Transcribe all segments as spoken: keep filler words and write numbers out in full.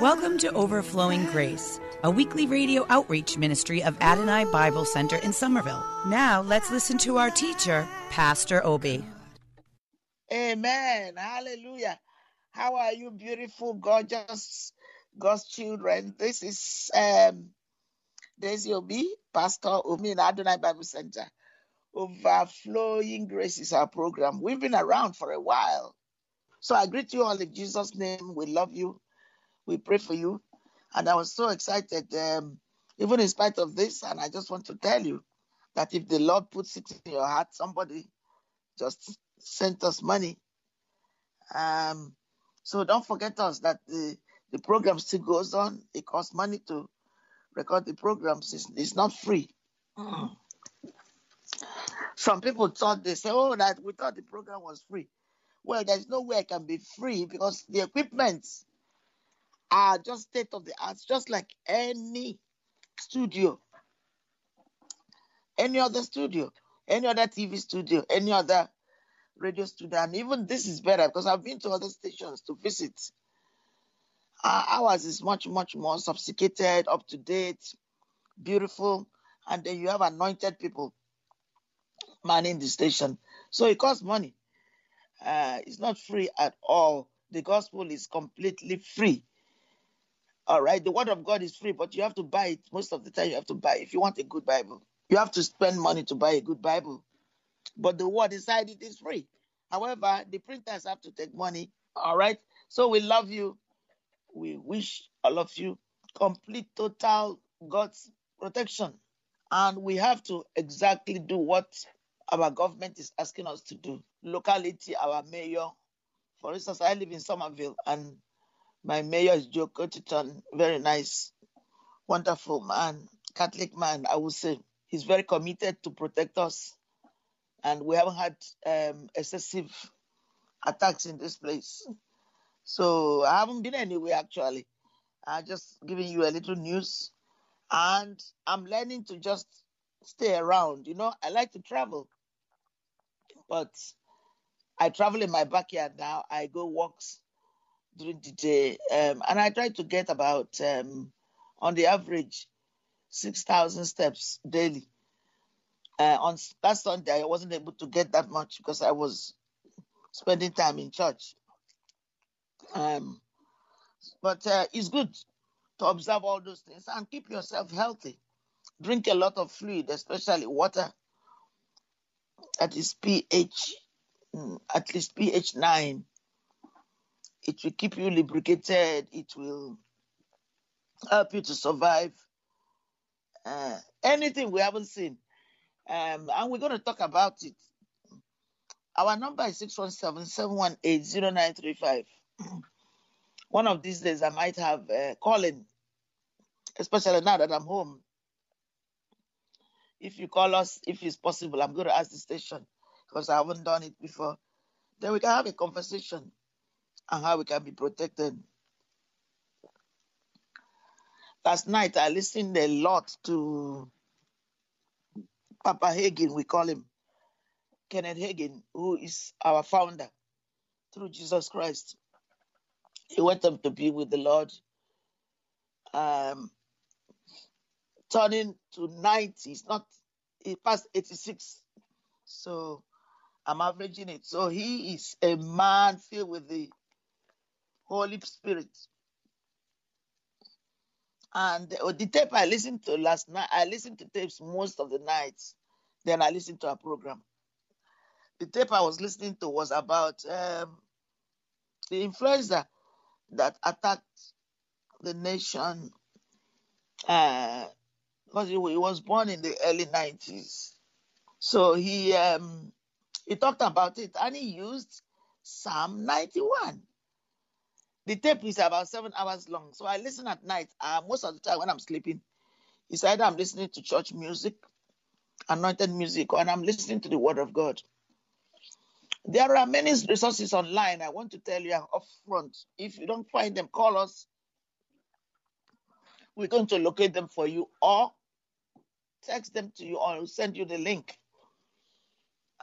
Welcome to Overflowing Grace, a weekly radio outreach ministry of Adonai Bible Center in Somerville. Now let's listen to our teacher, Pastor Obi. Amen. Hallelujah. How are you, beautiful, gorgeous God's children? This is um, Daisy Obi, Pastor Obi in Adonai Bible Center. Overflowing Grace is our program. We've been around for a while. So I greet you all in Jesus' name. We love you. We pray for you. And I was so excited, um, even in spite of this. And I just want to tell you that if the Lord puts it in your heart, somebody just sent us money. Um, so don't forget us that the, the program still goes on. It costs money to record the programs. It's, it's not free. Mm. Some people thought they said, oh, that we thought the program was free. Well, there's no way it can be free because the equipment are just state of the art, just like any studio, any other studio, any other T V studio, any other radio studio. And even this is better because I've been to other stations to visit. Uh, ours is much, much more sophisticated, up to date, beautiful. And then you have anointed people manning the station. So it costs money. Uh, it's not free at all. The gospel is completely free. All right, the word of God is free, but you have to buy it. Most of the time you have to buy it. If you want a good Bible, you have to spend money to buy a good Bible. But the word inside it is free. However, the printers have to take money. All right, so we love you. We wish all of you complete, total God's protection. And we have to exactly do what our government is asking us to do. Locality, our mayor. For instance, I live in Somerville, and my mayor is Joe Cotiton, very nice, wonderful man, Catholic man, I would say. He's very committed to protect us, and we haven't had um, excessive attacks in this place. So I haven't been anywhere, actually. I'm just giving you a little news, and I'm learning to just stay around. You know, I like to travel, but I travel in my backyard now. I go walks during the day, um, and I try to get about, um, on the average, six thousand steps daily. Uh, on last Sunday, I wasn't able to get that much because I was spending time in church. Um, but uh, it's good to observe all those things and keep yourself healthy. Drink a lot of fluid, especially water. That is pH, at least pH nine. It will keep you lubricated. It will help you to survive uh, anything we haven't seen. Um, and we're going to talk about it. Our number is six one seven, seven one eight, zero nine three five. One of these days I might have a call-in, especially now that I'm home. If you call us, if it's possible, I'm going to ask the station because I haven't done it before. Then we can have a conversation on how we can be protected. Last night, I listened a lot to Papa Hagin, we call him, Kenneth Hagin, who is our founder through Jesus Christ. He went up to be with the Lord, um, turning to ninety. It's not, he passed eighty-six. So I'm averaging it. So he is a man filled with the Holy Spirit. And the tape I listened to last night, I listened to tapes most of the nights. Then I listened to a program. The tape I was listening to was about um, the influenza that attacked the nation, uh, because he was born in the early nineties. So he um, he talked about it, and he used Psalm ninety-one. The tape is about seven hours long, so I listen at night. Uh, most of the time when I'm sleeping, it's either I'm listening to church music, anointed music, or I'm listening to the Word of God. There are many resources online. I want to tell you up front, if you don't find them, call us. We're going to locate them for you, or text them to you, or send you the link.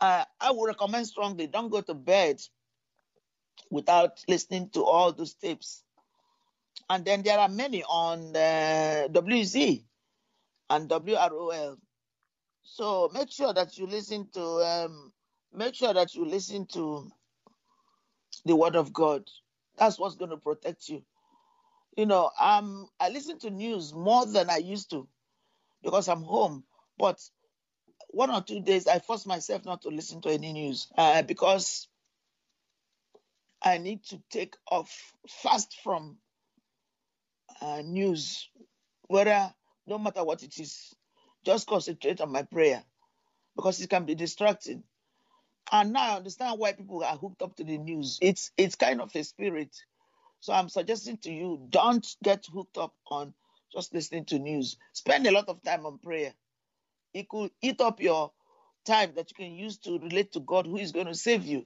Uh, I would recommend strongly, don't go to bed without listening to all those tapes. And then there are many on uh, W Z and W R O L. So make sure that you listen to um, make sure that you listen to the Word of God. That's what's going to protect you. You know, um, I listen to news more than I used to because I'm home. But one or two days, I force myself not to listen to any news uh, because I need to take off fast from uh, news, whether no matter what it is. Just concentrate on my prayer because it can be distracting. And now I understand why people are hooked up to the news. It's it's kind of a spirit. So I'm suggesting to you, don't get hooked up on just listening to news. Spend a lot of time on prayer. It could eat up your time that you can use to relate to God, who is going to save you.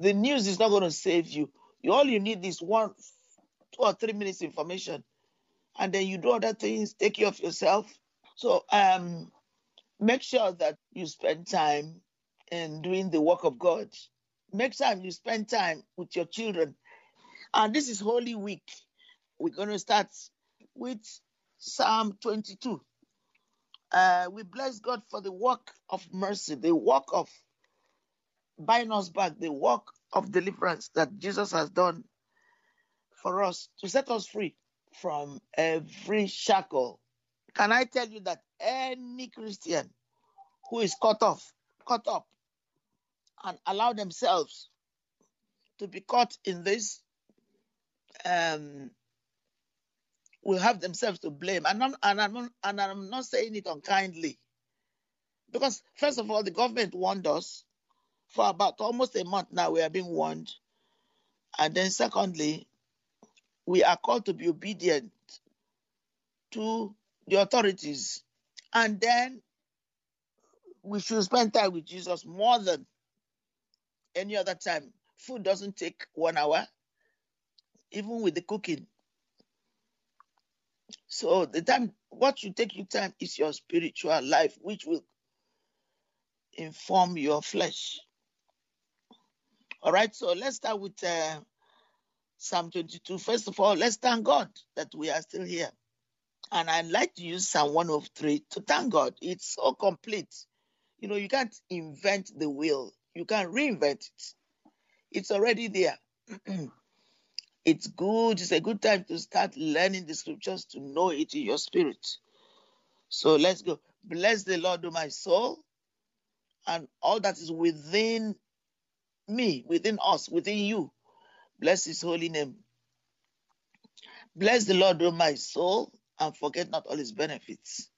The news is not going to save you. you. All you need is one, two or three minutes information. And then you do other things, take care of yourself. So um, make sure that you spend time in doing the work of God. Make sure you spend time with your children. And this is Holy Week. We're going to start with Psalm twenty-two. Uh, we bless God for the work of mercy, the work of buying us back, the work of deliverance that Jesus has done for us to set us free from every shackle. Can I tell you that any Christian who is cut off, cut up, and allow themselves to be caught in this, um, will have themselves to blame. And I'm, and, I'm, and I'm not saying it unkindly. Because, first of all, the government warned us. For about almost a month now, we are being warned. And then secondly, we are called to be obedient to the authorities, and then we should spend time with Jesus more than any other time. Food doesn't take one hour, even with the cooking. So the time, what should take you time is your spiritual life, which will inform your flesh. All right, so let's start with uh, Psalm twenty-two. First of all, let's thank God that we are still here. And I like to use Psalm one oh three to thank God. It's so complete. You know, you can't invent the will. You can't reinvent it. It's already there. It's good. It's a good time to start learning the scriptures, to know it in your spirit. So let's go. Bless the Lord, O my soul, and all that is within me, within us, within you. Bless his holy name. Bless the Lord, O my soul, and forget not all his benefits.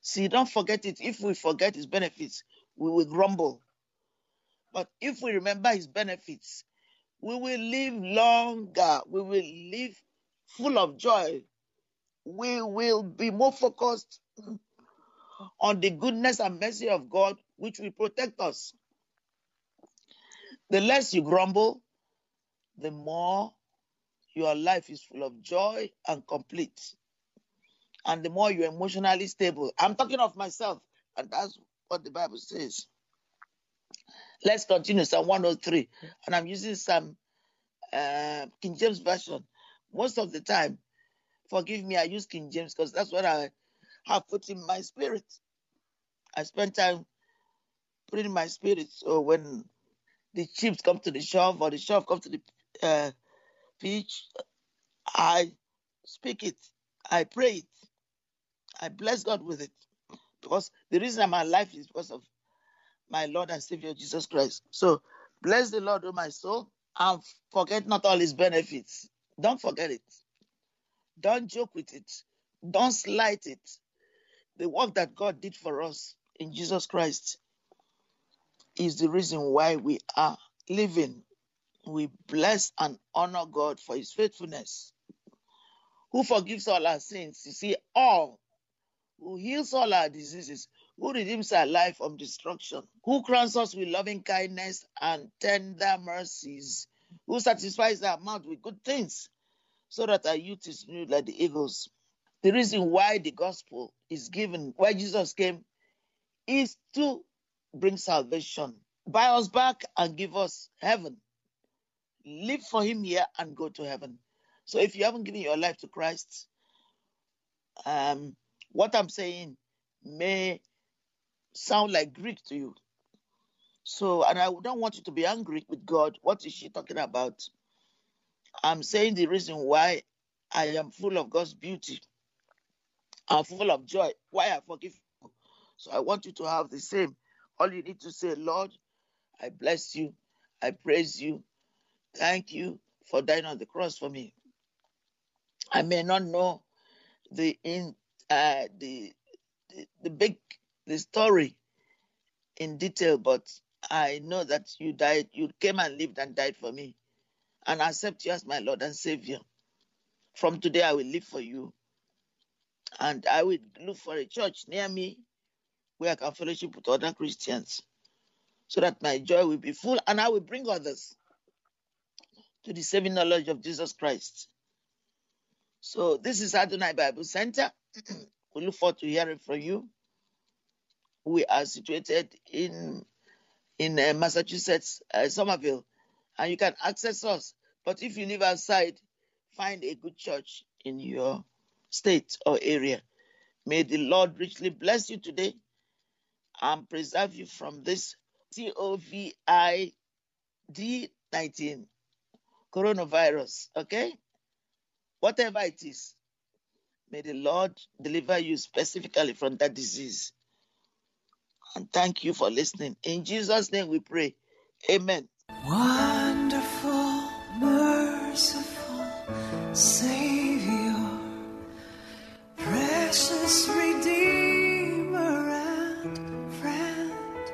See, don't forget it. If we forget his benefits, we will grumble. But if we remember his benefits, we will live longer. We will live full of joy. We will be more focused on the goodness and mercy of God, which will protect us. The less you grumble, the more your life is full of joy and complete. And the more you're emotionally stable. I'm talking of myself, and that's what the Bible says. Let's continue, Psalm one oh three. And I'm using some uh, King James Version. Most of the time, forgive me, I use King James because that's what I have put in my spirit. I spend time putting in my spirit. So when the chips come to the shop or the shop comes to the uh, Speech, I speak it, I pray it, I bless God with it, because the reason I'm alive is because of my Lord and Savior Jesus Christ. So bless the Lord, O my soul, and forget not all his benefits. Don't forget it. Don't joke with it. Don't slight it. The work that God did for us in Jesus Christ is the reason why we are living. We bless and honor God for his faithfulness, who forgives all our sins, you see, all, who heals all our diseases, who redeems our life from destruction, who crowns us with loving kindness and tender mercies, who satisfies our mouth with good things, so that our youth is renewed like the eagles. The reason why the gospel is given, why Jesus came, is to bring salvation, buy us back and give us heaven. Live for him here and go to heaven. So if you haven't given your life to Christ, um, what I'm saying may sound like Greek to you. So, and I don't want you to be angry with God. What is she talking about? I'm saying the reason why I am full of God's beauty. I'm full of joy. Why I forgive you. So I want you to have the same. All you need to say, Lord, I bless you. I praise you. Thank you for dying on the cross for me. I may not know the in uh, the, the the big the story in detail, but I know that you died, you came and lived and died for me, and I accept you as my Lord and Savior. From today, I will live for you, and I will look for a church near me where I can fellowship with other Christians, so that my joy will be full, and I will bring others to the saving knowledge of Jesus Christ. So this is Adonai Bible Center. We look forward to hearing from you. We are situated in in uh, Massachusetts, uh, Somerville, and you can access us. But if you live outside, find a good church in your state or area. May the Lord richly bless you today and preserve you from this COVID nineteen. Coronavirus, okay? Whatever it is, may the Lord deliver you specifically from that disease. And thank you for listening. In Jesus' name we pray. Amen. Wonderful, merciful Savior, precious Redeemer and friend.